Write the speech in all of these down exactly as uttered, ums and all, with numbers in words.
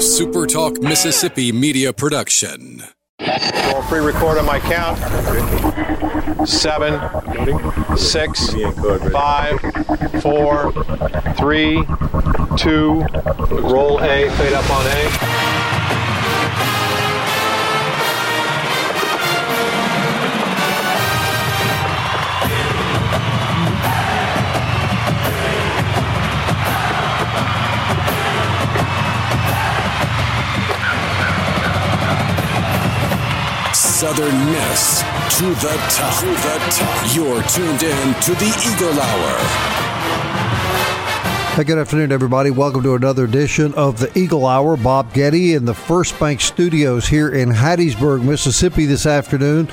a Super Talk Mississippi media production. I'll pre-record on my count. Seven, six, five, four, three, two, roll A, fade up on A. Southern Miss to the top. To the top. You're tuned in to the Eagle Hour. Hey, good afternoon, everybody. Welcome to another edition of the Eagle Hour. Bob Getty in the First Bank Studios here in Hattiesburg, Mississippi this afternoon.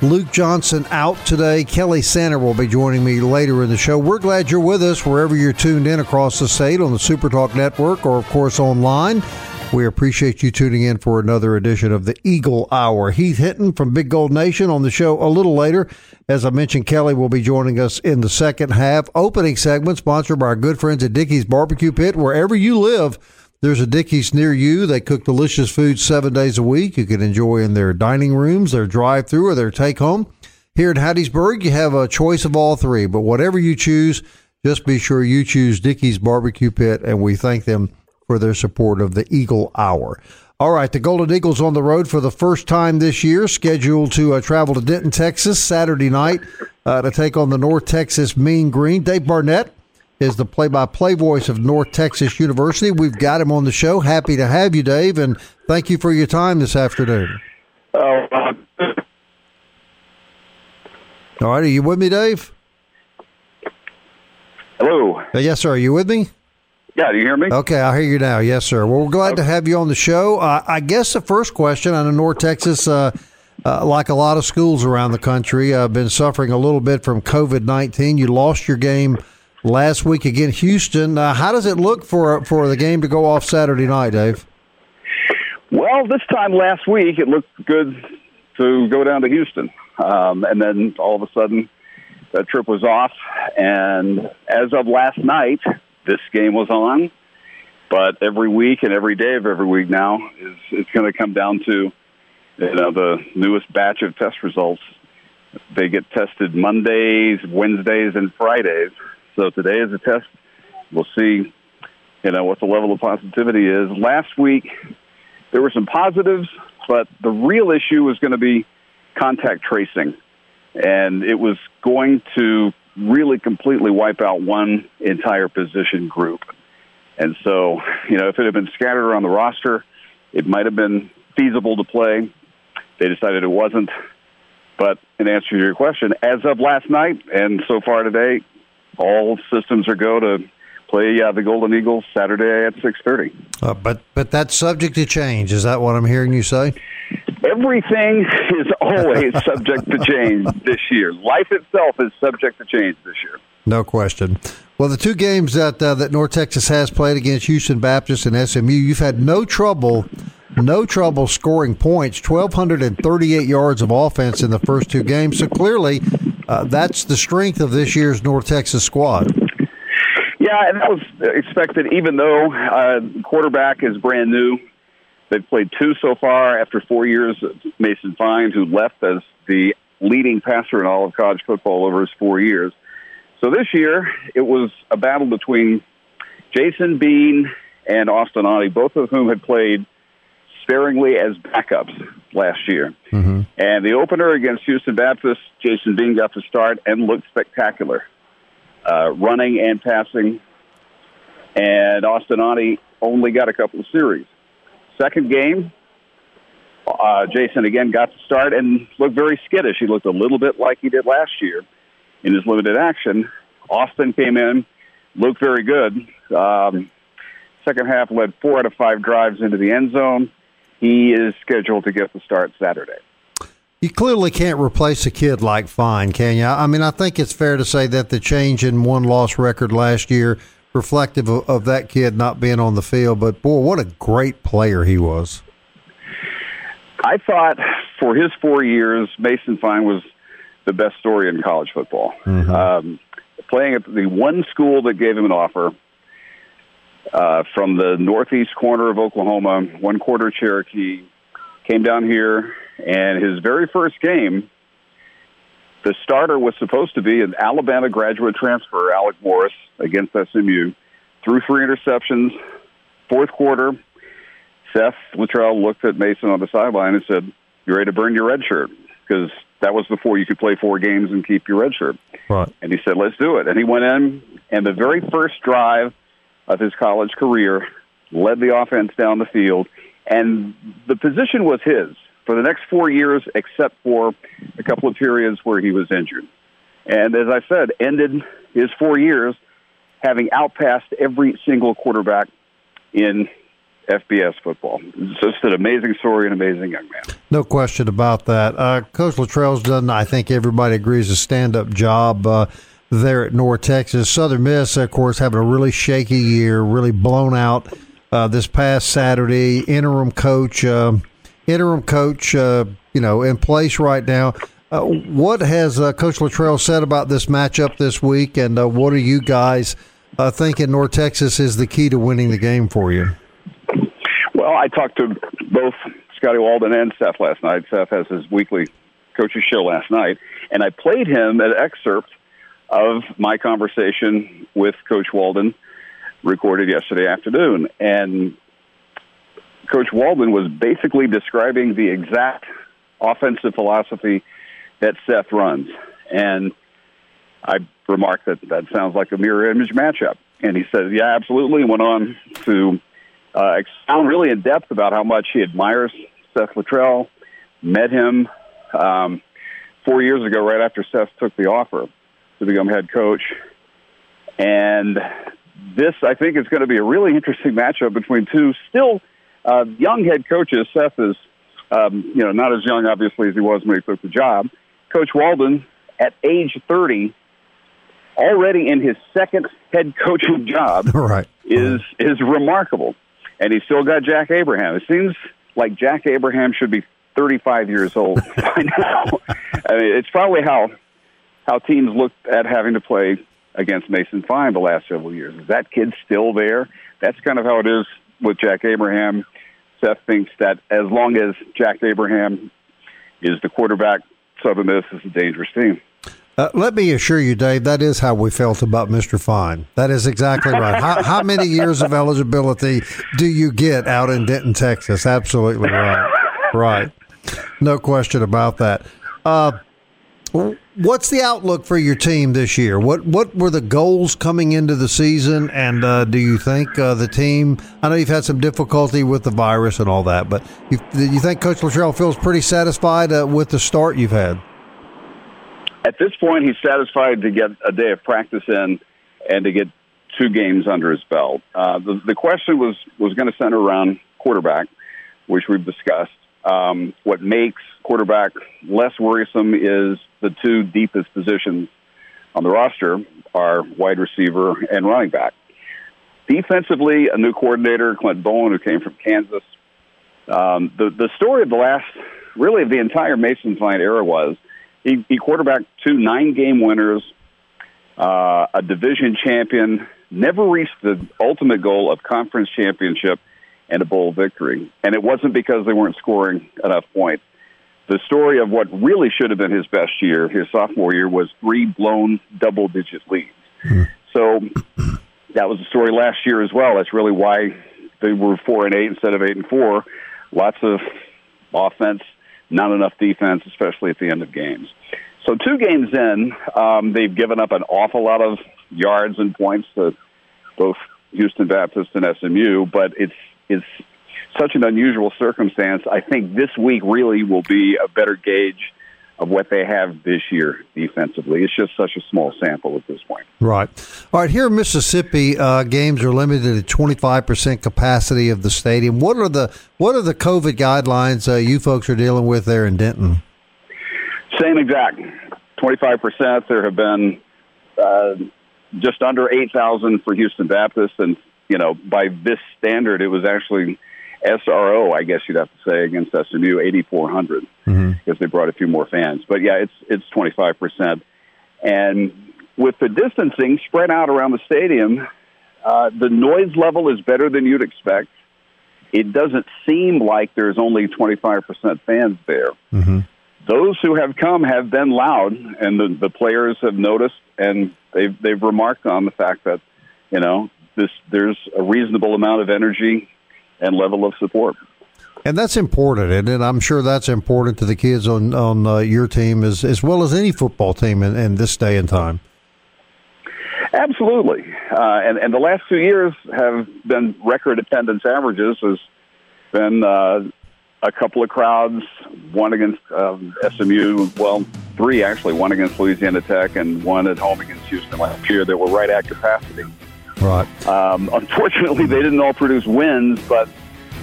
Luke Johnson out today. Kelly Santa will be joining me later in the show. We're glad you're with us wherever you're tuned in across the state on the Super Talk Network or, of course, online. We appreciate you tuning in for another edition of the Eagle Hour. Heath Hinton from Big Gold Nation on the show a little later. As I mentioned, Kelly will be joining us in the second half. Opening segment sponsored by our good friends at Dickey's Barbecue Pit. Wherever you live, there's a Dickey's near you. They cook delicious food seven days a week. You can enjoy in their dining rooms, their drive-thru, or their take-home. Here in Hattiesburg, you have a choice of all three. But whatever you choose, just be sure you choose Dickey's Barbecue Pit, and we thank them for their support of the Eagle Hour. All right, the Golden Eagles on the road for the first time this year, scheduled to uh, travel to Denton, Texas, Saturday night uh, to take on the North Texas Mean Green. Dave Barnett is the play-by-play voice of North Texas University. We've got him on the show. Happy to have you, Dave, and thank you for your time this afternoon. Oh, uh, all right, are you with me, Dave? Hello. Uh, yes, sir. Are you with me? Yeah, do you hear me? Okay, I hear you now. Yes, sir. Well, we're glad to have you on the show. Uh, I guess the first question, I know North Texas, uh, uh, like a lot of schools around the country, uh, been suffering a little bit from covid nineteen. You lost your game last week against Houston. Uh, how does it look for for the game to go off Saturday night, Dave? Well, this time last week, it looked good to go down to Houston. Um, and then all of a sudden, the trip was off. And as of last night, this game was on, but every week and every day of every week now is it's going to come down to, you know, the newest batch of test results. They get tested Mondays, Wednesdays, and Fridays. So today is a test. We'll see, you know, what the level of positivity is. Last week there were some positives, but the real issue was going to be contact tracing, and it was going to really completely wipe out one entire position group. And so, you know, if it had been scattered around the roster, it might have been feasible to play. They decided it wasn't. But in answer to your question, as of last night and so far today, all systems are go to play uh, the Golden Eagles Saturday at six thirty. Uh, but, but that's subject to change. Is that what I'm hearing you say? Everything is always subject to change this year. Life itself is subject to change this year. No question. Well, the two games that uh, that North Texas has played against Houston Baptist and S M U, you've had no trouble, no trouble scoring points. one thousand two hundred thirty-eight yards of offense in the first two games. So clearly, uh, that's the strength of this year's North Texas squad. Yeah, and that was expected. Even though uh, quarterback is brand new. They've played two so far after four years. Mason Fine, who left as the leading passer in all of college football over his four years. So this year, it was a battle between Jason Bean and Austin Audi, both of whom had played sparingly as backups last year. Mm-hmm. And the opener against Houston Baptist, Jason Bean got the start and looked spectacular, uh, running and passing. And Austin Audi only got a couple of series. Second game, uh, Jason again got the start and looked very skittish. He looked a little bit like he did last year in his limited action. Austin came in, looked very good. Um, second half led four out of five drives into the end zone. He is scheduled to get the start Saturday. You clearly can't replace a kid like Fine, can you? I mean, I think it's fair to say that the change in one loss record last year reflective of, of that kid not being on the field, but boy, what a great player he was. I thought for his four years, Mason Fine was the best story in college football. Mm-hmm. Um, playing at the one school that gave him an offer, uh, from the northeast corner of Oklahoma, one quarter Cherokee, came down here, and his very first game, the starter was supposed to be an Alabama graduate transfer, Alec Morris, against S M U. Threw three interceptions. Fourth quarter, Seth Littrell looked at Mason on the sideline and said, "You ready to burn your red shirt?" Because that was before you could play four games and keep your red shirt. Right. And he said, "Let's do it." And he went in, and the very first drive of his college career led the offense down the field. And the position was his for the next four years, except for a couple of periods where he was injured. And as I said, ended his four years having outpassed every single quarterback in F B S football. It's just an amazing story, an amazing young man. No question about that. Uh, Coach Littrell's done, I think everybody agrees, a stand-up job uh, there at North Texas. Southern Miss, of course, having a really shaky year, really blown out uh, this past Saturday. Interim coach, um, interim coach, uh, you know, in place right now. Uh, what has uh, Coach Littrell said about this matchup this week, and uh, what are you guys uh, thinking North Texas is the key to winning the game for you? Well, I talked to both Scotty Walden and Seth last night. Seth has his weekly coach's show last night, and I played him an excerpt of my conversation with Coach Walden recorded yesterday afternoon. And Coach Walden was basically describing the exact offensive philosophy that Seth runs. And I remarked that that sounds like a mirror image matchup. And he said, yeah, absolutely, and went on to Uh, expound really in depth about how much he admires Seth Littrell, met him um, four years ago right after Seth took the offer to become head coach. And this, I think, is going to be a really interesting matchup between two still uh, young head coaches. Seth is um, you know, not as young, obviously, as he was when he took the job. Coach Walden, at age thirty, already in his second head coaching job, right. is is remarkable. And he's still got Jack Abraham. It seems like Jack Abraham should be thirty-five years old by now. I mean, it's probably how how teams looked at having to play against Mason Fine the last several years. Is that kid still there? That's kind of how it is with Jack Abraham. Seth thinks that as long as Jack Abraham is the quarterback, Southern Miss is a dangerous team. Uh, let me assure you, Dave, that is how we felt about Mister Fine. That is exactly right. How, how many years of eligibility do you get out in Denton, Texas? Absolutely right. Right. No question about that. Uh, what's the outlook for your team this year? What What were the goals coming into the season? And uh, do you think uh, the team – I know you've had some difficulty with the virus and all that, but you, you think Coach Littrell feels pretty satisfied uh, with the start you've had? At this point, he's satisfied to get a day of practice in and to get two games under his belt. Uh, the, the question was, was going to center around quarterback, which we've discussed. Um, what makes quarterback less worrisome is the two deepest positions on the roster are wide receiver and running back. Defensively, a new coordinator, Clint Bowen, who came from Kansas. Um, the, the story of the last, really of the entire Mason Fine era was, He, he quarterbacked two nine-game winners, uh, a division champion, never reached the ultimate goal of conference championship and a bowl victory. And it wasn't because they weren't scoring enough points. The story of what really should have been his best year, his sophomore year, was three blown double-digit leads. Mm-hmm. So that was the story last year as well. That's really why they were four and eight instead of eight and four. Lots of offense, not enough defense, especially at the end of games. So two games in, um, they've given up an awful lot of yards and points to both Houston Baptist and S M U, but it's it's such an unusual circumstance. I think this week really will be a better gauge of what they have this year defensively. It's just such a small sample at this point. Right. All right, here in Mississippi, uh, games are limited at twenty-five percent capacity of the stadium. What are the what are the COVID guidelines uh, you folks are dealing with there in Denton? Same exact, twenty-five percent. There have been uh, just under eight thousand for Houston Baptist, and, you know, by this standard, it was actually S R O, I guess you'd have to say, against S M U, eighty-four hundred, mm-hmm. because they brought a few more fans. But, yeah, it's it's twenty-five percent. And with the distancing spread out around the stadium, Uh, the noise level is better than you'd expect. It doesn't seem like there's only twenty-five percent fans there. Mm-hmm. Those who have come have been loud, and the, the players have noticed, and they've, they've remarked on the fact that, you know, this there's a reasonable amount of energy and level of support. And that's important, and, and I'm sure that's important to the kids on, on uh, your team as, as well as any football team in, in this day and time. Absolutely. Uh, and, and the last two years have been record attendance averages. There's been uh, a couple of crowds, one against um, S M U, well, three actually, one against Louisiana Tech and one at home against Houston last year that were right at capacity. Right. Um, unfortunately, they didn't all produce wins, but,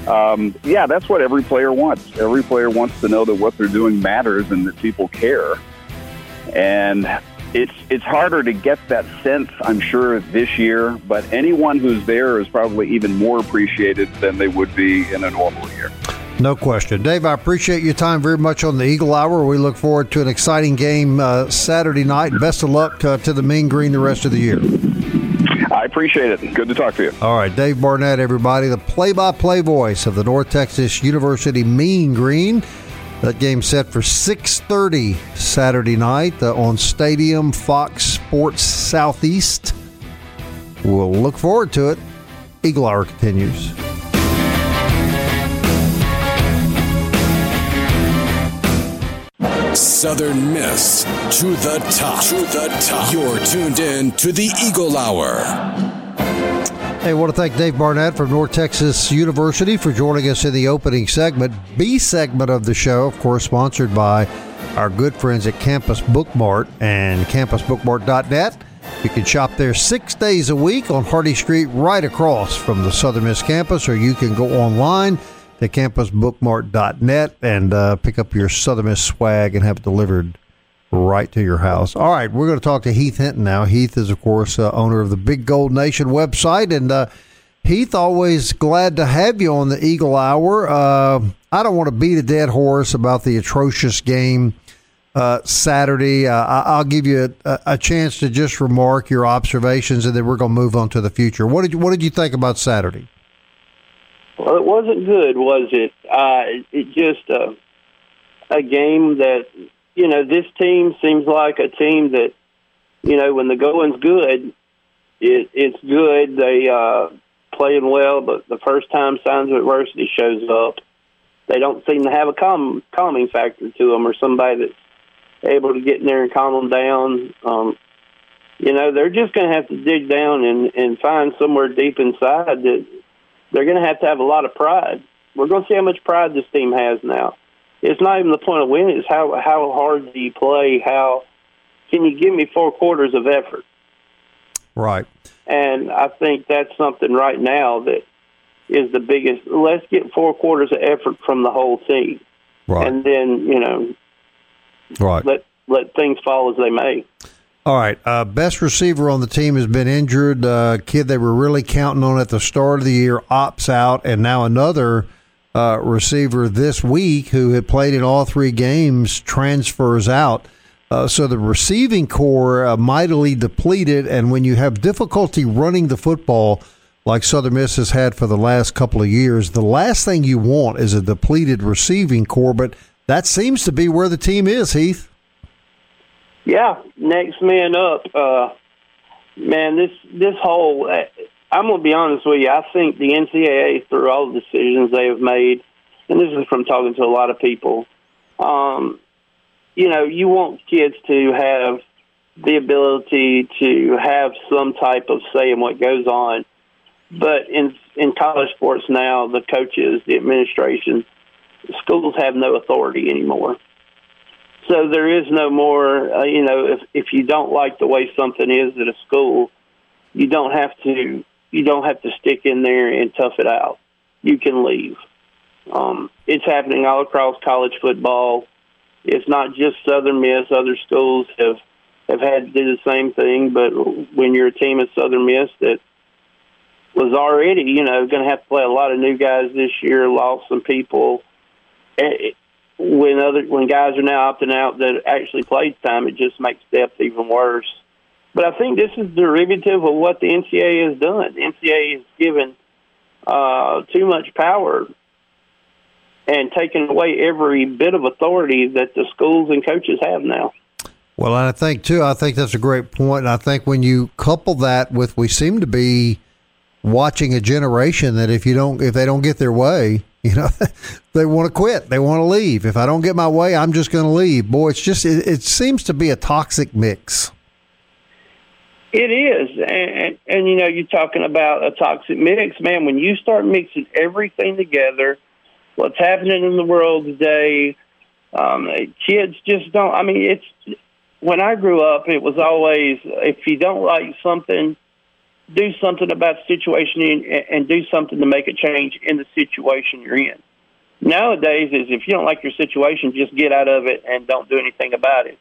um, yeah, that's what every player wants. Every player wants to know that what they're doing matters and that people care. And It's it's harder to get that sense, I'm sure, this year, but anyone who's there is probably even more appreciated than they would be in a normal year. No question. Dave, I appreciate your time very much on the Eagle Hour. We look forward to an exciting game uh, Saturday night. Best of luck to, to the Mean Green the rest of the year. I appreciate it. Good to talk to you. All right. Dave Barnett, everybody, the play-by-play voice of the North Texas University Mean Green. That game set for six thirty Saturday night uh, on Stadium Fox Sports Southeast. We'll look forward to it. Eagle Hour continues. Southern Miss to the top. To the top. You're tuned in to the Eagle Hour. Hey, I want to thank Dave Barnett from North Texas University for joining us in the opening segment. B segment of the show, of course, sponsored by our good friends at Campus Bookmart and Campus Bookmart dot net. You can shop there six days a week on Hardy Street right across from the Southern Miss campus, or you can go online to Campus Bookmart dot net and uh, pick up your Southern Miss swag and have it delivered right to your house. All right, we're going to talk to Heath Hinton now. Heath is, of course, uh, owner of the Big Gold Nation website. And, uh, Heath, always glad to have you on the Eagle Hour. Uh, I don't want to beat a dead horse about the atrocious game uh, Saturday. Uh, I'll give you a, a chance to just remark your observations, and then we're going to move on to the future. What did you, what did you think about Saturday? Well, it wasn't good, was it? Uh, it just uh, a game that... You know, this team seems like a team that, you know, when the going's good, it, it's good. They uh, playing well, but the first time signs of adversity shows up, they don't seem to have a calm, calming factor to them, or somebody that's able to get in there and calm them down. Um, you know, they're just going to have to dig down and, and find somewhere deep inside that they're going to have to have a lot of pride. We're going to see how much pride this team has now. It's not even the point of winning. It's how, how hard do you play? How can you give me four quarters of effort? Right. And I think that's something right now that is the biggest. Let's get four quarters of effort from the whole team. Right. And then, you know, right. let let things fall as they may. All right. Uh, best receiver on the team has been injured. Uh, kid they were really counting on at the start of the year opts out, and now another Uh, receiver this week who had played in all three games transfers out. Uh, so the receiving corps uh, mightily depleted, and when you have difficulty running the football like Southern Miss has had for the last couple of years, the last thing you want is a depleted receiving corps, but that seems to be where the team is, Heath. Yeah, next man up. Uh, man, this, this whole... Uh, I'm going to be honest with you. I think the N C double A, through all the decisions they have made, and this is from talking to a lot of people, um, you know, you want kids to have the ability to have some type of say in what goes on. But in in college sports now, the coaches, the administration, schools have no authority anymore. So there is no more, uh, you know, if, if you don't like the way something is at a school, you don't have to... You don't have to stick in there and tough it out. You can leave. Um, it's happening all across college football. It's not just Southern Miss. Other schools have, have had to do the same thing, but when you're a team at Southern Miss that was already, you know, going to have to play a lot of new guys this year, lost some people. It, when other when guys are now opting out that actually played time, it just makes depth even worse. But I think this is derivative of what the N C A A has done. The N C A A has given uh, too much power and taken away every bit of authority that the schools and coaches have now. Well, and I think, too, I think that's a great point. And I think when you couple that with, we seem to be watching a generation that if you don't, if they don't get their way, you know, they want to quit. They want to leave. If I don't get my way, I'm just going to leave. Boy, it's just, it, it seems to be a toxic mix. It is. And, and, and, you know, you're talking about a toxic mix, man. When you start mixing everything together, what's happening in the world today, um, kids just don't, I mean, it's, when I grew up, it was always, if you don't like something, do something about the situation and, and do something to make a change in the situation you're in. Nowadays is if you don't like your situation, just get out of it and don't do anything about it.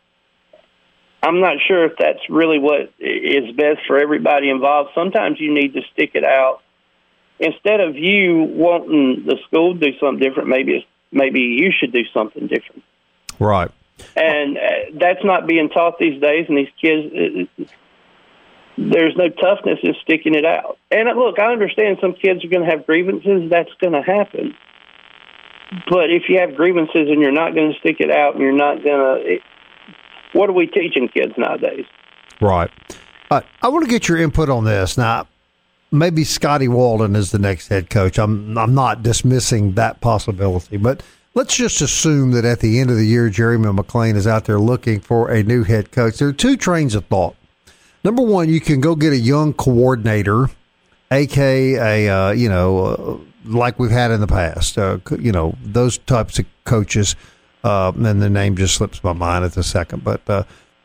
I'm not sure if that's really what is best for everybody involved. Sometimes you need to stick it out. Instead of you wanting the school to do something different, maybe it's, maybe you should do something different. Right. And uh, that's not being taught these days, and these kids, uh, there's no toughness in sticking it out. And, uh, look, I understand some kids are going to have grievances. That's going to happen. But if you have grievances and you're not going to stick it out and you're not going to – what are we teaching kids nowadays? Right. Uh, I want to get your input on this. Now, maybe Scotty Walden is the next head coach. I'm I'm not dismissing that possibility, but let's just assume that at the end of the year, Jeremy McClain is out there looking for a new head coach. There are two trains of thought. Number one, you can go get a young coordinator, a k a, uh, you know, uh, like we've had in the past, uh, you know, those types of coaches. Uh, and the name just slips my mind at the second. But uh,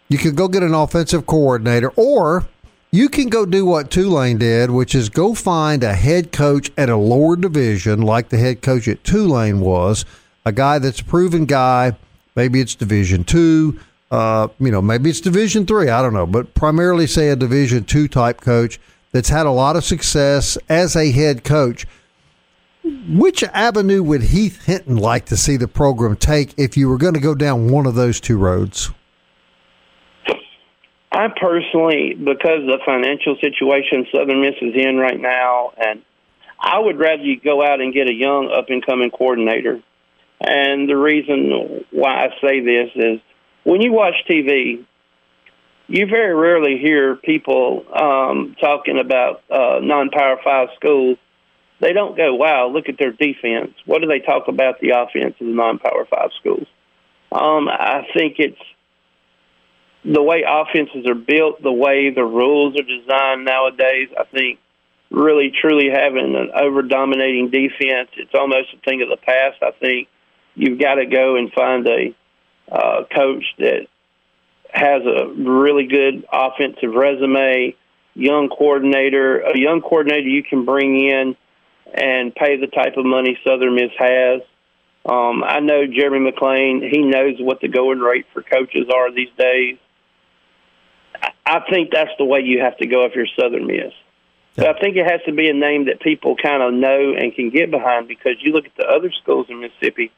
you can go get an offensive coordinator, or you can go do what Tulane did, which is go find a head coach at a lower division like the head coach at Tulane was, a guy that's a proven guy. Maybe it's Division Two, uh, you know, maybe it's Division Three. I don't know, but primarily say a Division Two type coach that's had a lot of success as a head coach. Which avenue would Heath Hinton like to see the program take if you were going to go down one of those two roads? I personally, because of the financial situation Southern Miss is in right now, and I would rather you go out and get a young up-and-coming coordinator. And the reason why I say this is when you watch T V, you very rarely hear people um, talking about uh, non-Power five schools. They don't go, wow, look at their defense. What do they talk about the offense of the non-Power five schools? Um, I think it's the way offenses are built, the way the rules are designed nowadays. I think really, truly having an over-dominating defense, it's almost a thing of the past. I think you've got to go and find a uh, coach that has a really good offensive resume, young coordinator, a young coordinator you can bring in and pay the type of money Southern Miss has. Um, I know Jeremy McClain, he knows what the going rate for coaches are these days. I think that's the way you have to go if you're Southern Miss. So I think it has to be a name that people kind of know and can get behind, because you look at the other schools in Mississippi,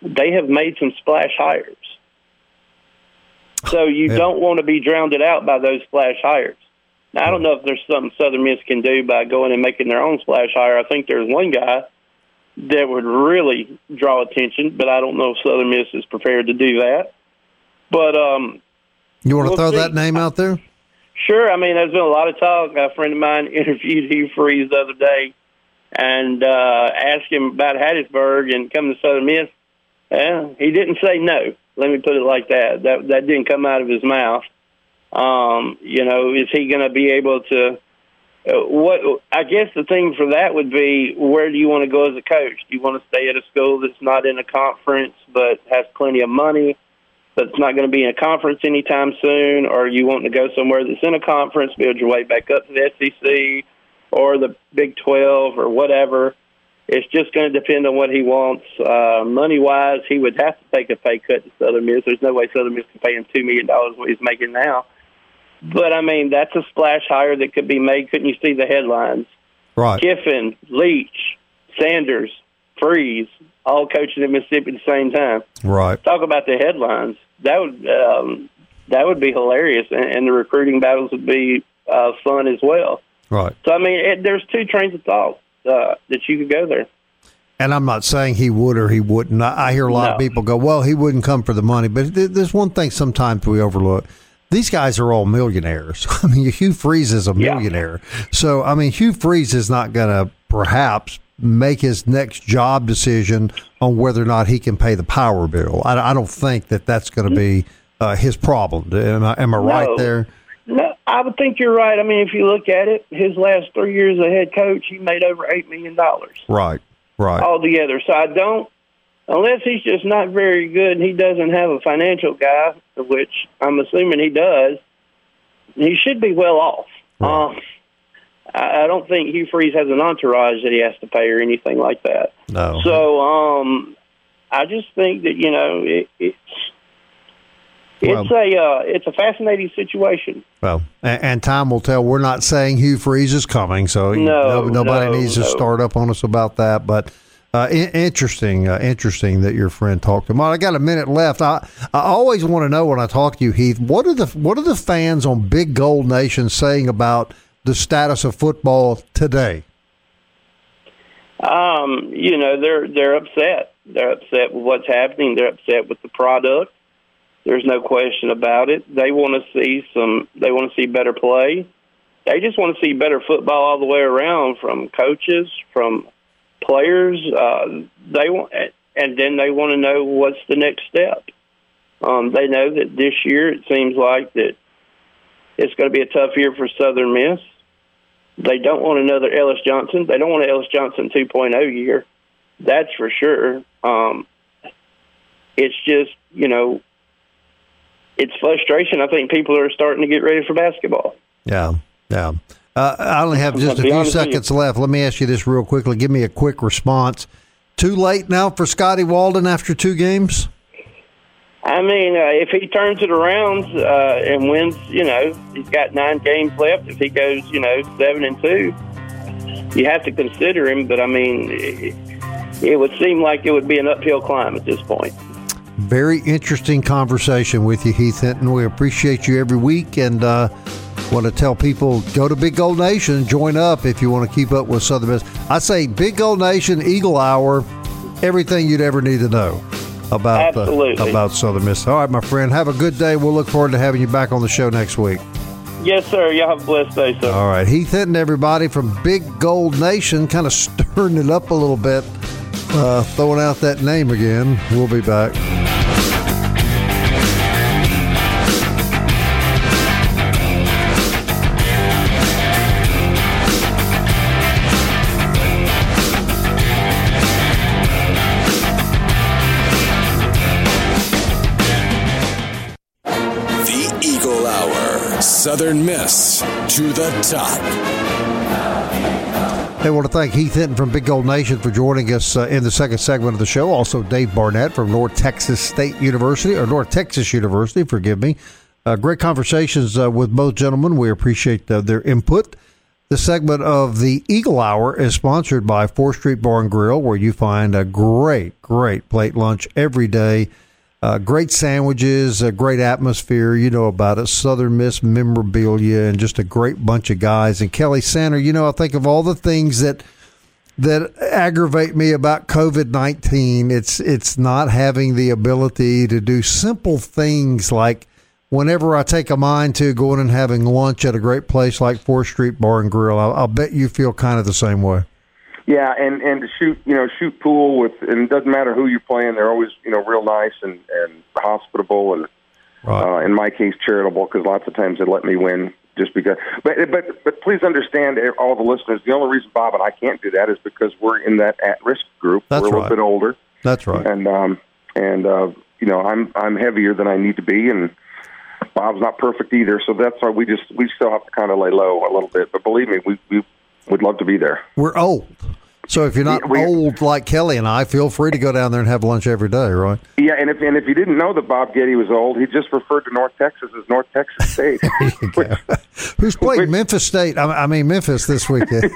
they have made some splash hires. So you yeah. don't want to be drowned out by those splash hires. Now, I don't know if there's something Southern Miss can do by going and making their own splash hire. I think there's one guy that would really draw attention, but I don't know if Southern Miss is prepared to do that. But um, you want to we'll throw see. that name out there? Sure. I mean, there's been a lot of talk. A friend of mine interviewed Hugh Freeze the other day and uh, asked him about Hattiesburg and coming to Southern Miss. Yeah, he didn't say no. Let me put it like that. That, that didn't come out of his mouth. Um, you know, is he going to be able to, uh, what, I guess the thing for that would be, where do you want to go as a coach? Do you want to stay at a school that's not in a conference, but has plenty of money, but it's not going to be in a conference anytime soon? Or you want to go somewhere that's in a conference, build your way back up to the S E C or the Big twelve or whatever? It's just going to depend on what he wants. Uh, money-wise, he would have to take a pay cut to Southern Miss. There's no way Southern Miss can pay him two million dollars what he's making now. But, I mean, that's a splash hire that could be made. Couldn't you see the headlines? Right. Kiffin, Leach, Sanders, Freeze, all coaching at Mississippi at the same time. Right. Talk about the headlines. That would um, that would be hilarious, and, and the recruiting battles would be uh, fun as well. Right. So, I mean, it, there's two trains of thought uh, that you could go there. And I'm not saying he would or he wouldn't. I, I hear a lot no. of people go, well, he wouldn't come for the money. But th- there's one thing sometimes we overlook. These guys are all millionaires. I mean, Hugh Freeze is a millionaire. Yeah. So, I mean, Hugh Freeze is not going to perhaps make his next job decision on whether or not he can pay the power bill. I, I don't think that that's going to be uh, his problem. Am I, am I no. right there? No, I would think you're right. I mean, if you look at it, his last three years as head coach, he made over eight million dollars. Right, right. Altogether. So I don't. Unless he's just not very good and he doesn't have a financial guy, which I'm assuming he does, he should be well off. Right. Um, I don't think Hugh Freeze has an entourage that he has to pay or anything like that. No. So um, I just think that, you know, it, it's it's well, a uh, it's a fascinating situation. Well, and, and time will tell. We're not saying Hugh Freeze is coming, so no, nobody no, needs no. to start up on us about that, but... Uh, interesting, uh, interesting that your friend talked to him. I got a minute left. I, I always want to know when I talk to you, Heath, what are the what are the fans on Big Gold Nation saying about the status of football today? Um, you know, they're they're upset. They're upset with what's happening. They're upset with the product. There's no question about it. They want to see some. They want to see better play. They just want to see better football all the way around, from coaches, from players, uh, they want, and then they want to know what's the next step. Um, they know that this year it seems like that it's going to be a tough year for Southern Miss. They don't want another Ellis Johnson. They don't want an Ellis Johnson two point oh year. That's for sure. Um, it's just, you know, it's frustration. I think people are starting to get ready for basketball. Yeah, yeah. Uh, I only have just a few seconds left. Let me ask you this real quickly. Give me a quick response. Too late now for Scotty Walden after two games? I mean, uh, if he turns it around uh, and wins, you know, he's got nine games left. If he goes, you know, seven and two, you have to consider him. But, I mean, it, it would seem like it would be an uphill climb at this point. Very interesting conversation with you, Heath Hinton. We appreciate you every week, and uh, want to tell people, go to Big Gold Nation, join up if you want to keep up with Southern Miss. I say Big Gold Nation, Eagle Hour, everything you'd ever need to know about uh, about Southern Miss. All right, my friend, have a good day. We'll look forward to having you back on the show next week. Yes, sir. Y'all have a blessed day, sir. All right, Heath Hinton, everybody, from Big Gold Nation, kind of stirring it up a little bit, uh, throwing out that name again. We'll be back. Southern Miss to the top. Hey, I want to thank Heath Hinton from Big Gold Nation for joining us uh, in the second segment of the show. Also, Dave Barnett from North Texas State University, or North Texas University, forgive me. Uh, great conversations uh, with both gentlemen. We appreciate uh, their input. The segment of the Eagle Hour is sponsored by fourth Street Bar and Grill, where you find a great, great plate lunch every day. Uh, great sandwiches, a great atmosphere, you know about it, Southern Miss memorabilia, and just a great bunch of guys. And Kelly Santa, you know, I think of all the things that that aggravate me about COVID nineteen, it's it's not having the ability to do simple things like whenever I take a mind to going and having lunch at a great place like fourth Street Bar and Grill. I'll, I'll bet you feel kind of the same way. Yeah, and, and to shoot, you know, shoot pool with, and it doesn't matter who you're playing, they're always, you know, real nice and, and hospitable and, right. uh, in my case, charitable, because lots of times they let me win just because. But, but but please understand, all the listeners, the only reason Bob and I can't do that is because we're in that at-risk group. That's we're a right. little bit older. That's right. And, um, and uh, you know, I'm I'm heavier than I need to be, and Bob's not perfect either, so that's why we just we still have to kind of lay low a little bit. But believe me, we we would love to be there. We're old. So if you're not we, old like Kelly and I, feel free to go down there and have lunch every day, right? Yeah, and if and if you didn't know that Bob Getty was old, he just referred to North Texas as North Texas State. which, Who's played which, Memphis State? I, I mean, Memphis this weekend.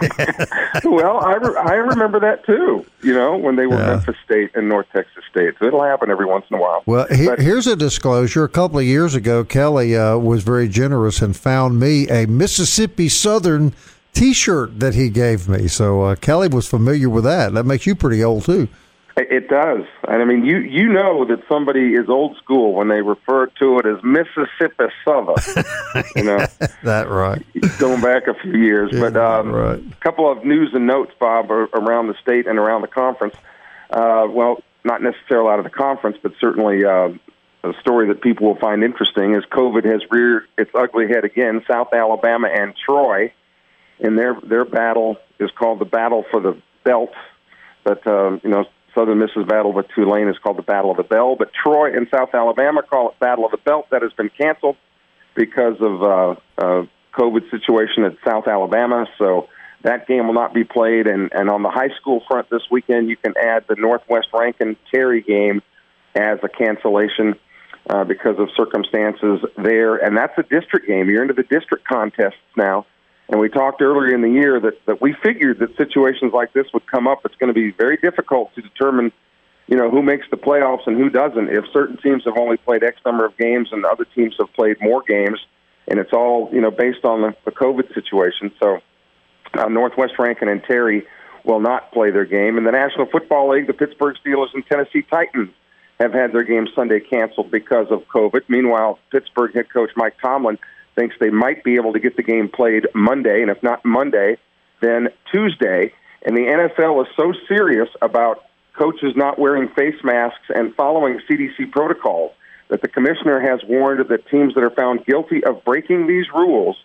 Well, I, re, I remember that, too, you know, when they were yeah. Memphis State and North Texas State. So it'll happen every once in a while. Well, he, but, here's a disclosure. A couple of years ago, Kelly uh, was very generous and found me a Mississippi Southern T-shirt that he gave me, so uh, Kelly was familiar with that. That makes you pretty old too. It does, and I mean, you you know that somebody is old school when they refer to it as Mississippi Southern. You know that, right? Going back a few years, yeah, but um, right. A couple of news and notes, Bob, around the state and around the conference. Uh, well, not necessarily out of the conference, but certainly uh, a story that people will find interesting is COVID has reared its ugly head again. South Alabama and Troy. And their their battle is called the Battle for the Belt. But, um, you know, Southern Miss's battle with Tulane is called the Battle of the Bell. But Troy and South Alabama call it Battle of the Belt. That has been canceled because of uh, uh COVID situation at South Alabama. So that game will not be played. And, and on the high school front this weekend, you can add the Northwest Rankin-Terry game as a cancellation uh, because of circumstances there. And that's a district game. You're into the district contests now. And we talked earlier in the year that, that we figured that situations like this would come up. It's going to be very difficult to determine, you know, who makes the playoffs and who doesn't. If certain teams have only played X number of games and other teams have played more games, and it's all, you know, based on the, the COVID situation. So uh, Northwest Rankin and Terry will not play their game. In the National Football League, the Pittsburgh Steelers and Tennessee Titans have had their game Sunday canceled because of COVID. Meanwhile, Pittsburgh head coach Mike Tomlin thinks they might be able to get the game played Monday, and if not Monday, then Tuesday. And the N F L is so serious about coaches not wearing face masks and following C D C protocols that the commissioner has warned that teams that are found guilty of breaking these rules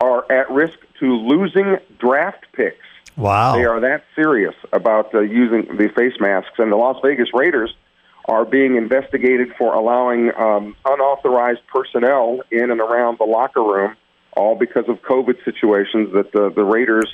are at risk to losing draft picks. Wow. They are that serious about uh, using the face masks. And the Las Vegas Raiders are being investigated for allowing um, unauthorized personnel in and around the locker room, all because of COVID situations that the, the Raiders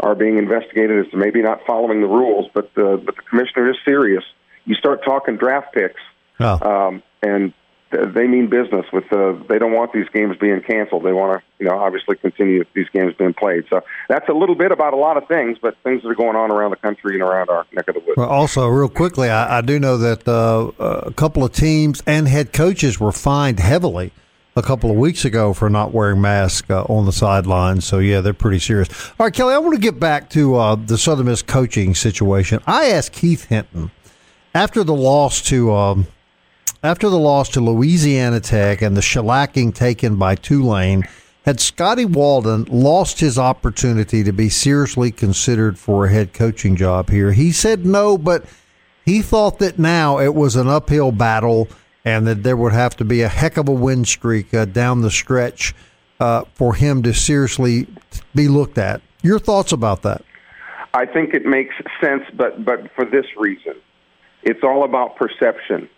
are being investigated as to maybe not following the rules, but the, but the commissioner is serious. You start talking draft picks, oh. um, and th- they mean business. With the, they don't want these games being canceled. They want to, you know, obviously continue these games being played. So that's a little bit about a lot of things, but things that are going on around the country and around our neck of the woods. Well, also, real quickly, I, I do know that uh, a couple of teams and head coaches were fined heavily a couple of weeks ago for not wearing masks uh, on the sidelines. So, yeah, they're pretty serious. All right, Kelly, I want to get back to uh, the Southern Miss coaching situation. I asked Heath Hinton after the loss to um, – After the loss to Louisiana Tech and the shellacking taken by Tulane, had Scotty Walden lost his opportunity to be seriously considered for a head coaching job here? He said no, but he thought that now it was an uphill battle and that there would have to be a heck of a win streak uh, down the stretch uh, for him to seriously be looked at. Your thoughts about that? I think it makes sense, but but for this reason. It's all about perception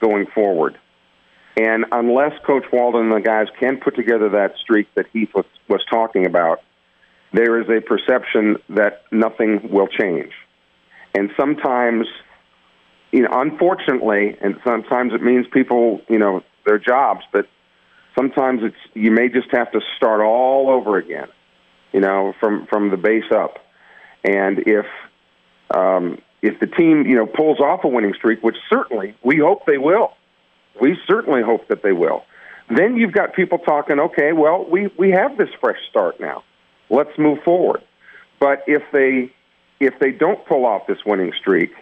going forward. And unless Coach Walden and the guys can put together that streak that Heath was, was talking about, there is a perception that nothing will change. And sometimes, you know, unfortunately, and sometimes it means people, you know, their jobs, but sometimes it's you may just have to start all over again, you know, from, from the base up. And if um If the team, you know, pulls off a winning streak, which certainly we hope they will, we certainly hope that they will, then you've got people talking, okay, well, we, we have this fresh start now. Let's move forward. But if they if they don't pull off this winning streak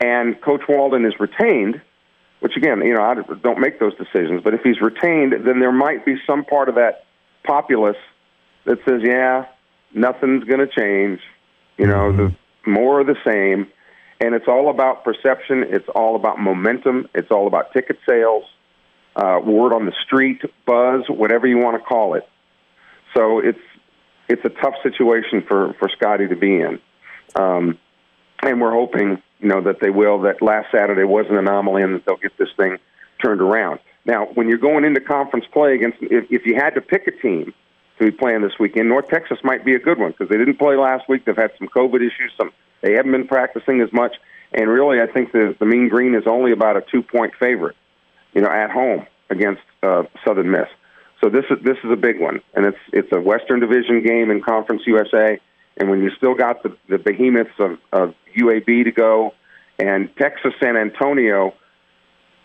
and Coach Walden is retained, which, again, you know, I don't make those decisions, but if he's retained, then there might be some part of that populace that says, yeah, nothing's going to change, you know, the more of the same, and it's all about perception. It's all about momentum. It's all about ticket sales, uh, word on the street, buzz, whatever you want to call it. So it's it's a tough situation for, for Scotty to be in, um, and we're hoping you know that they will. That last Saturday was an anomaly, and that they'll get this thing turned around. Now, when you're going into conference play against, if, if you had to pick a team who's playing this weekend. North Texas might be a good one because they didn't play last week. They've had some COVID issues. Some they haven't been practicing as much. And really, I think the, the Mean Green is only about a two-point favorite, you know, at home against uh, Southern Miss. So this is this is a big one, and it's it's a Western Division game in Conference U S A. And when you still got the, the behemoths of, of U A B to go, and Texas San Antonio,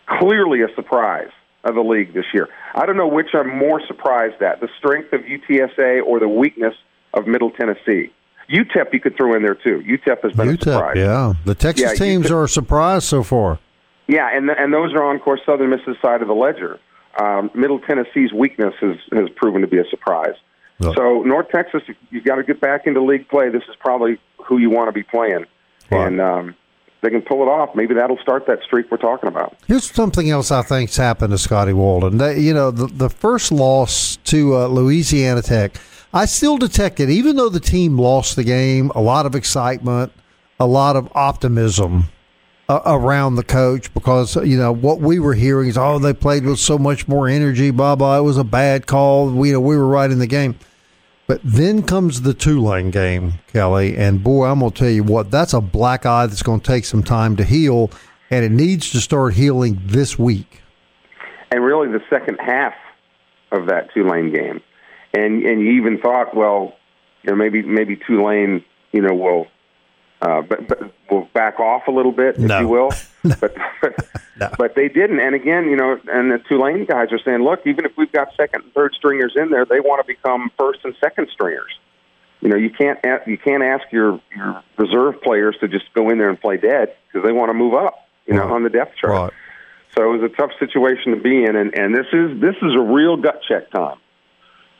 clearly a surprise of the league this year. I don't know which I'm more surprised at, the strength of U T S A or the weakness of Middle Tennessee. U T E P you could throw in there, too. U T E P has been U T E P, a surprise. Yeah. The Texas yeah, teams U T E P. Are a surprise so far. Yeah, and the, and those are on, of course, Southern Miss's side of the ledger. Um, Middle Tennessee's weakness has, has proven to be a surprise. Look. So North Texas, you've got to get back into league play. This is probably who you want to be playing. Right. And um, they can pull it off. Maybe that'll start that streak we're talking about. Here's something else I think's happened to Scotty Walden. They, you know, the, the first loss to uh, Louisiana Tech, I still detected, even though the team lost the game, a lot of excitement, a lot of optimism uh, around the coach because, you know, what we were hearing is, oh, they played with so much more energy, blah, blah, it was a bad call, we, you know, we were right in the game. But then comes the Tulane game, Kelly, and boy, I'm going to tell you what, that's a black eye that's going to take some time to heal, and it needs to start healing this week. And really the second half of that Tulane game. And and you even thought, well, you know, maybe maybe Tulane, you know, will uh, but, but will back off a little bit, if no. you will. no. But but, no. but they didn't. And again, you know, and the Tulane guys are saying, look, even if we've got second and third stringers in there, they want to become first and second stringers. You know, you can't you can't ask your, your reserve players to just go in there and play dead because they want to move up, you right. know, on the depth chart. Right. So it was a tough situation to be in, and, and this is this is a real gut check time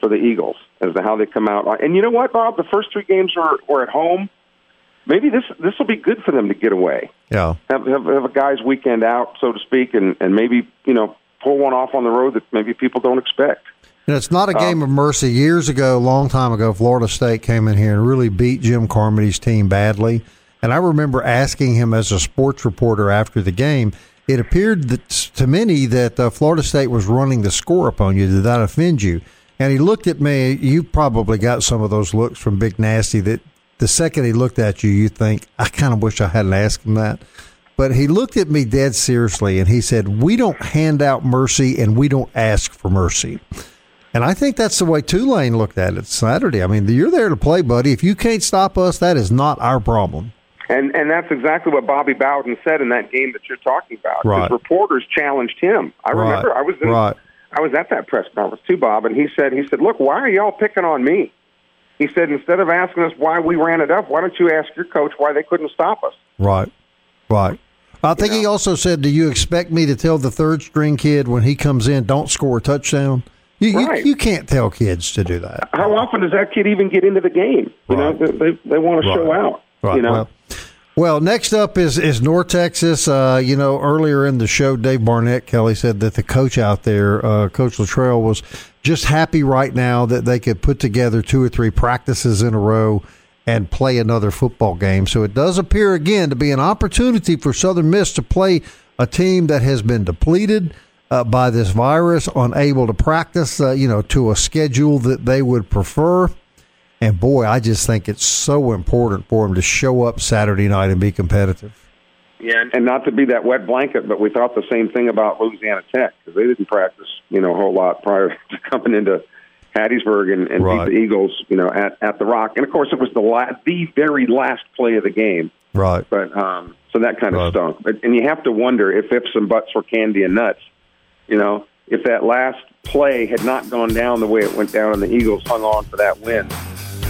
for the Eagles as to how they come out. And you know what, Bob? The first three games were, were at home. Maybe this this will be good for them to get away. Yeah, have, have, have a guy's weekend out, so to speak, and, and maybe, you know, pull one off on the road that maybe people don't expect. You know, it's not a game um, of mercy. Years ago, a long time ago, Florida State came in here and really beat Jim Carmody's team badly. And I remember asking him as a sports reporter after the game, it appeared that, to many that uh, Florida State was running the score upon you. Did that offend you? And he looked at me. You probably got some of those looks from Big Nasty that the second he looked at you, you think, I kind of wish I hadn't asked him that. But he looked at me dead seriously, and he said, we don't hand out mercy, and we don't ask for mercy. And I think that's the way Tulane looked at it Saturday. I mean, you're there to play, buddy. If you can't stop us, that is not our problem. And and that's exactly what Bobby Bowden said in that game that you're talking about. Right. His reporters challenged him. I right. remember I was in right. I was at that press conference too, Bob, and he said, he said, look, why are y'all picking on me? He said, instead of asking us why we ran it up, why don't you ask your coach why they couldn't stop us? Right, right. I think you know? He also said, do you expect me to tell the third-string kid when he comes in, don't score a touchdown? You, right. you, you can't tell kids to do that. How often does that kid even get into the game? You right. know, they, they want to right. show out, right. you know. Well, Well, next up is, is North Texas. Uh, you know, earlier in the show, Dave Barnett, Kelly, said that the coach out there, uh, Coach Littrell, was just happy right now that they could put together two or three practices in a row and play another football game. So it does appear, again, to be an opportunity for Southern Miss to play a team that has been depleted uh, by this virus, unable to practice, uh, you know, to a schedule that they would prefer. And, boy, I just think it's so important for them to show up Saturday night and be competitive. Yeah, and not to be that wet blanket, but we thought the same thing about Louisiana Tech because they didn't practice, you know, a whole lot prior to coming into Hattiesburg and, and right. beat the Eagles, you know, at, at the Rock. And, of course, it was the la- the very last play of the game. Right. But um, so that kind of right. stunk. But, and you have to wonder if ifs and buts were candy and nuts, you know, if that last play had not gone down the way it went down and the Eagles hung on for that win.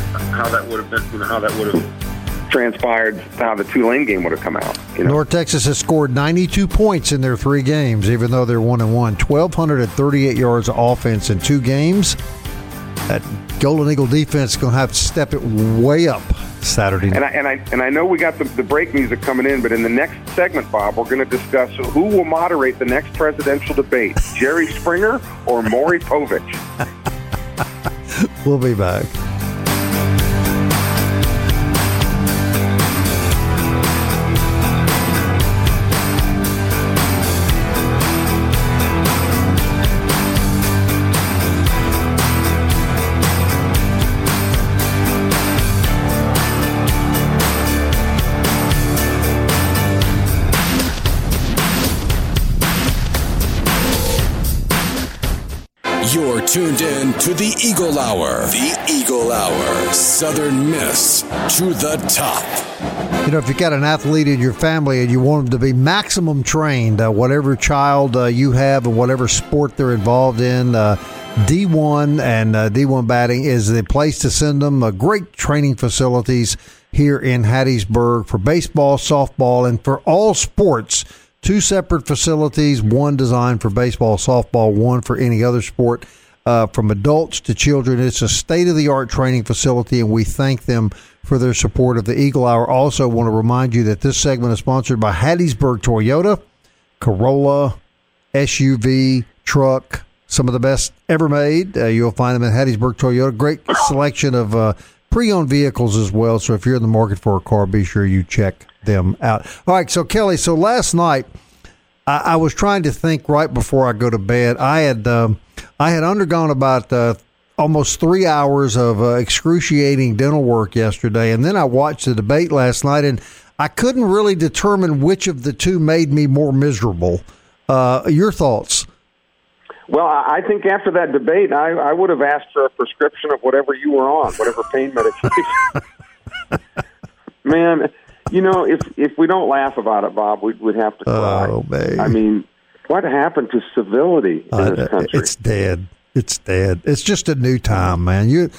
How that would have been, you know, how that would have transpired, how the Tulane game would have come out. You know? North Texas has scored ninety-two points in their three games, even though they're one and one. twelve thirty-eight yards of offense in two games. That Golden Eagle defense is going to have to step it way up Saturday night. And I and I, and I know we got the, the break music coming in, but in the next segment, Bob, we're going to discuss who will moderate the next presidential debate: Jerry Springer or Maury Povich. We'll be back. tuned in to the Eagle Hour. The Eagle Hour. Southern Miss to the top. You know, if you've got an athlete in your family and you want them to be maximum trained, uh, whatever child uh, you have and whatever sport they're involved in, uh, D one and uh, D one batting is the place to send them. Uh, great training facilities here in Hattiesburg for baseball, softball, and for all sports. Two separate facilities, one designed for baseball, softball, one for any other sport, uh, from adults to children. It's a state-of-the-art training facility, and we thank them for their support of the Eagle Hour. Also want to remind you that this segment is sponsored by Hattiesburg Toyota, Corolla, S U V, truck, some of the best ever made. Uh, you'll find them at Hattiesburg Toyota. Great selection of uh, pre-owned vehicles as well, so if you're in the market for a car, be sure you check them out. All right, so Kelly, so last night I, I was trying to think right before I go to bed. I had um, I had undergone about uh, almost three hours of uh, excruciating dental work yesterday, and then I watched the debate last night, and I couldn't really determine which of the two made me more miserable. Uh, your thoughts? Well, I think after that debate, I, I would have asked for a prescription of whatever you were on, whatever pain medication. Man, you know, if if we don't laugh about it, Bob, we would have to cry. Oh, babe. I mean, what happened to civility in uh, this country? It's dead. It's dead. It's just a new time, man. You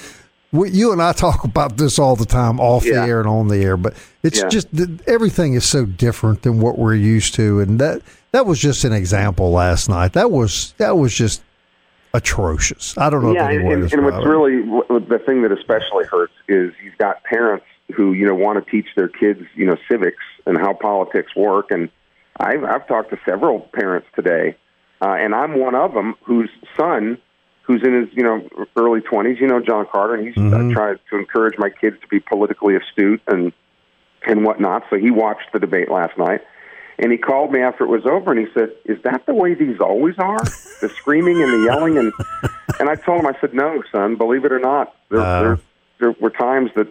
we, you and I talk about this all the time, off yeah. the air and on the air, but it's yeah. just everything is so different than what we're used to, and that – That was just an example last night. That was that was just atrocious. I don't know. Yeah, if and, and what's really the thing that especially hurts is you've got parents who you know want to teach their kids you know civics and how politics work. And I've I've talked to several parents today, uh, and I'm one of them whose son, who's in his you know early twenties, you know John Carter, and he's mm-hmm. uh, tried to encourage my kids to be politically astute and and whatnot. So he watched the debate last night. And he called me after it was over, and he said, "Is that the way these always are? The screaming and the yelling?" And and I told him, I said, "No, son, believe it or not, there, uh, there, there were times that,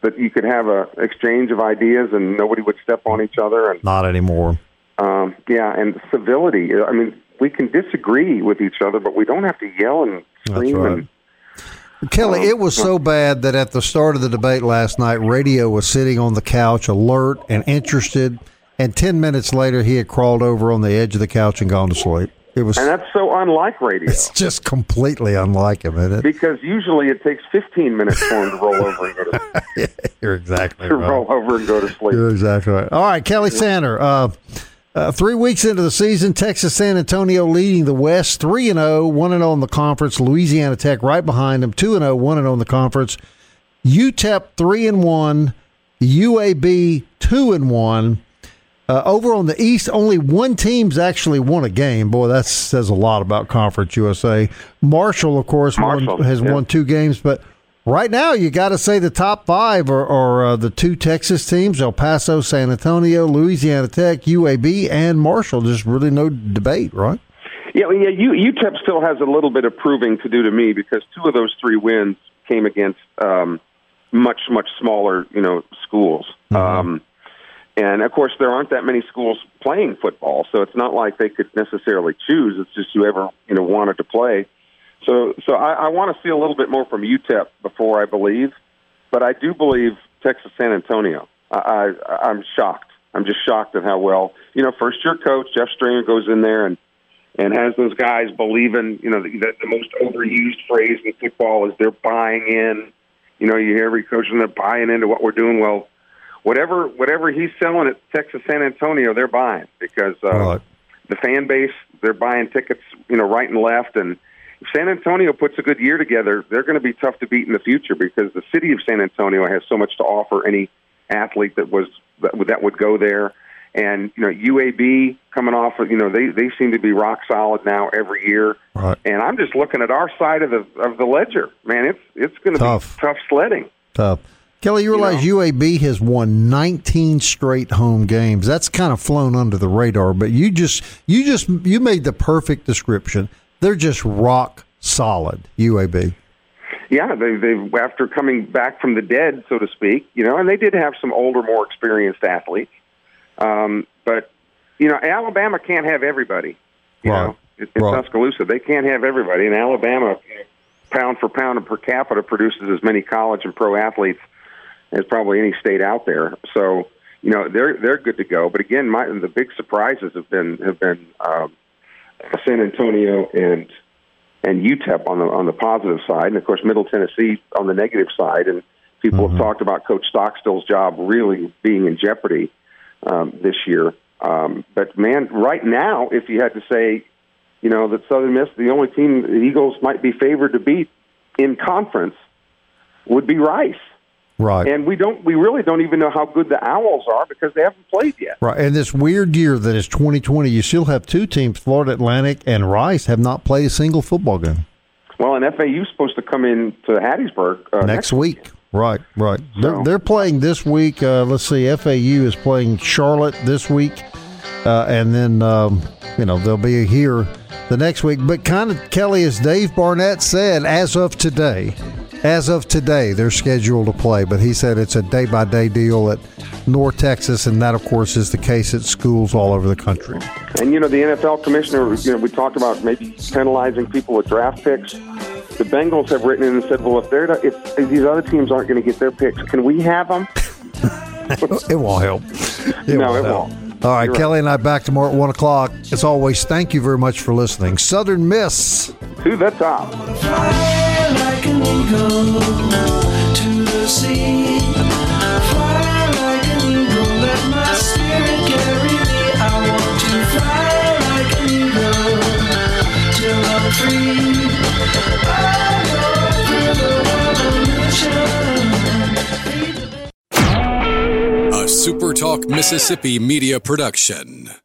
that you could have a exchange of ideas and nobody would step on each other." And not anymore. Um, yeah, and civility. I mean, we can disagree with each other, but we don't have to yell and scream. That's right. And Kelly, it was so bad that at the start of the debate last night, radio was sitting on the couch, alert and interested. And ten minutes later, he had crawled over on the edge of the couch and gone to sleep. It was, and that's so unlike radio. It's just completely unlike him, isn't it? Because usually it takes fifteen minutes for him to roll over and go to sleep. yeah, you're exactly to right. To roll over and go to sleep. You're exactly right. All right, Kelly Santa. Uh, uh, three weeks into the season, Texas San Antonio leading the West, three and oh, one and oh in the conference. Louisiana Tech right behind them, two and oh, one and oh in the conference. U T E P three and one, U A B two and one. Uh, over on the East, only one team's actually won a game. Boy, that says a lot about Conference U S A. Marshall, of course, Marshall, won, has yeah. won two games. But right now, you got to say the top five are, are uh, the two Texas teams, El Paso, San Antonio, Louisiana Tech, U A B, and Marshall. There's really no debate, right? Yeah, yeah. U T E P still has a little bit of proving to do to me because two of those three wins came against um, much, much smaller, you know, schools. Mm-hmm. Um And, of course, there aren't that many schools playing football, so it's not like they could necessarily choose. It's just whoever, you know, wanted to play. So so I, I want to see a little bit more from U T E P before I believe, but I do believe Texas San Antonio. I, I, I'm shocked. I'm just shocked at how well, you know, first-year coach Jeff Stringer goes in there and, and has those guys believing, you know, that the most overused phrase in football is they're buying in. You know, you hear every coach and they're buying into what we're doing. Well, Whatever whatever he's selling at Texas San Antonio, they're buying because uh, right. the fan base, they're buying tickets, you know, right and left. And if San Antonio puts a good year together, they're going to be tough to beat in the future because the city of San Antonio has so much to offer any athlete that was that would, that would go there. And you know, U A B coming off of, you know, they they seem to be rock solid now every year. Right. And I'm just looking at our side of the of the ledger, man. It's it's going to be tough sledding. Tough. Kelly, you realize you know, U A B has won nineteen straight home games. That's kind of flown under the radar, but you just you just you made the perfect description. They're just rock solid, U A B. Yeah, they they after coming back from the dead, so to speak, you know, and they did have some older, more experienced athletes. Um, but you know, Alabama can't have everybody. You right. know, in right. Tuscaloosa. They can't have everybody. In Alabama, pound for pound and per capita, produces as many college and pro athletes as probably any state out there. So, you know, they're they're good to go. But again, my, the big surprises have been have been um, San Antonio and and U T E P on the on the positive side, and of course Middle Tennessee on the negative side. And people mm-hmm. have talked about Coach Stockstill's job really being in jeopardy um, this year. Um, but man, right now, if you had to say, you know, that Southern Miss, the only team the Eagles might be favored to beat in conference would be Rice. Right. And we don't, we really don't even know how good the Owls are because they haven't played yet. Right. And this weird year that is twenty twenty, you still have two teams, Florida Atlantic and Rice, have not played a single football game. Well, and F A U is supposed to come in to Hattiesburg uh, next, next week. Weekend. Right, right. So. They're, they're playing this week. Uh, let's see, F A U is playing Charlotte this week. Uh, and then, um, you know, they'll be here the next week. But kind of, Kelly, as Dave Barnett said, as of today, as of today, they're scheduled to play. But he said it's a day-by-day deal at North Texas, and that, of course, is the case at schools all over the country. And, you know, the N F L commissioner, you know, we talked about maybe penalizing people with draft picks. The Bengals have written in and said, well, if, they're not, if, if these other teams aren't going to get their picks, can we have them? It won't help. It no, won't it help. won't. All right, You're Kelly right. and I back tomorrow at one o'clock. As always, thank you very much for listening. Southern Miss. To the top. Fly like an eagle to the sea. Fly like an eagle, let my spirit carry me. I want to fly like an eagle till I'm free. A SuperTalk Mississippi Media Production.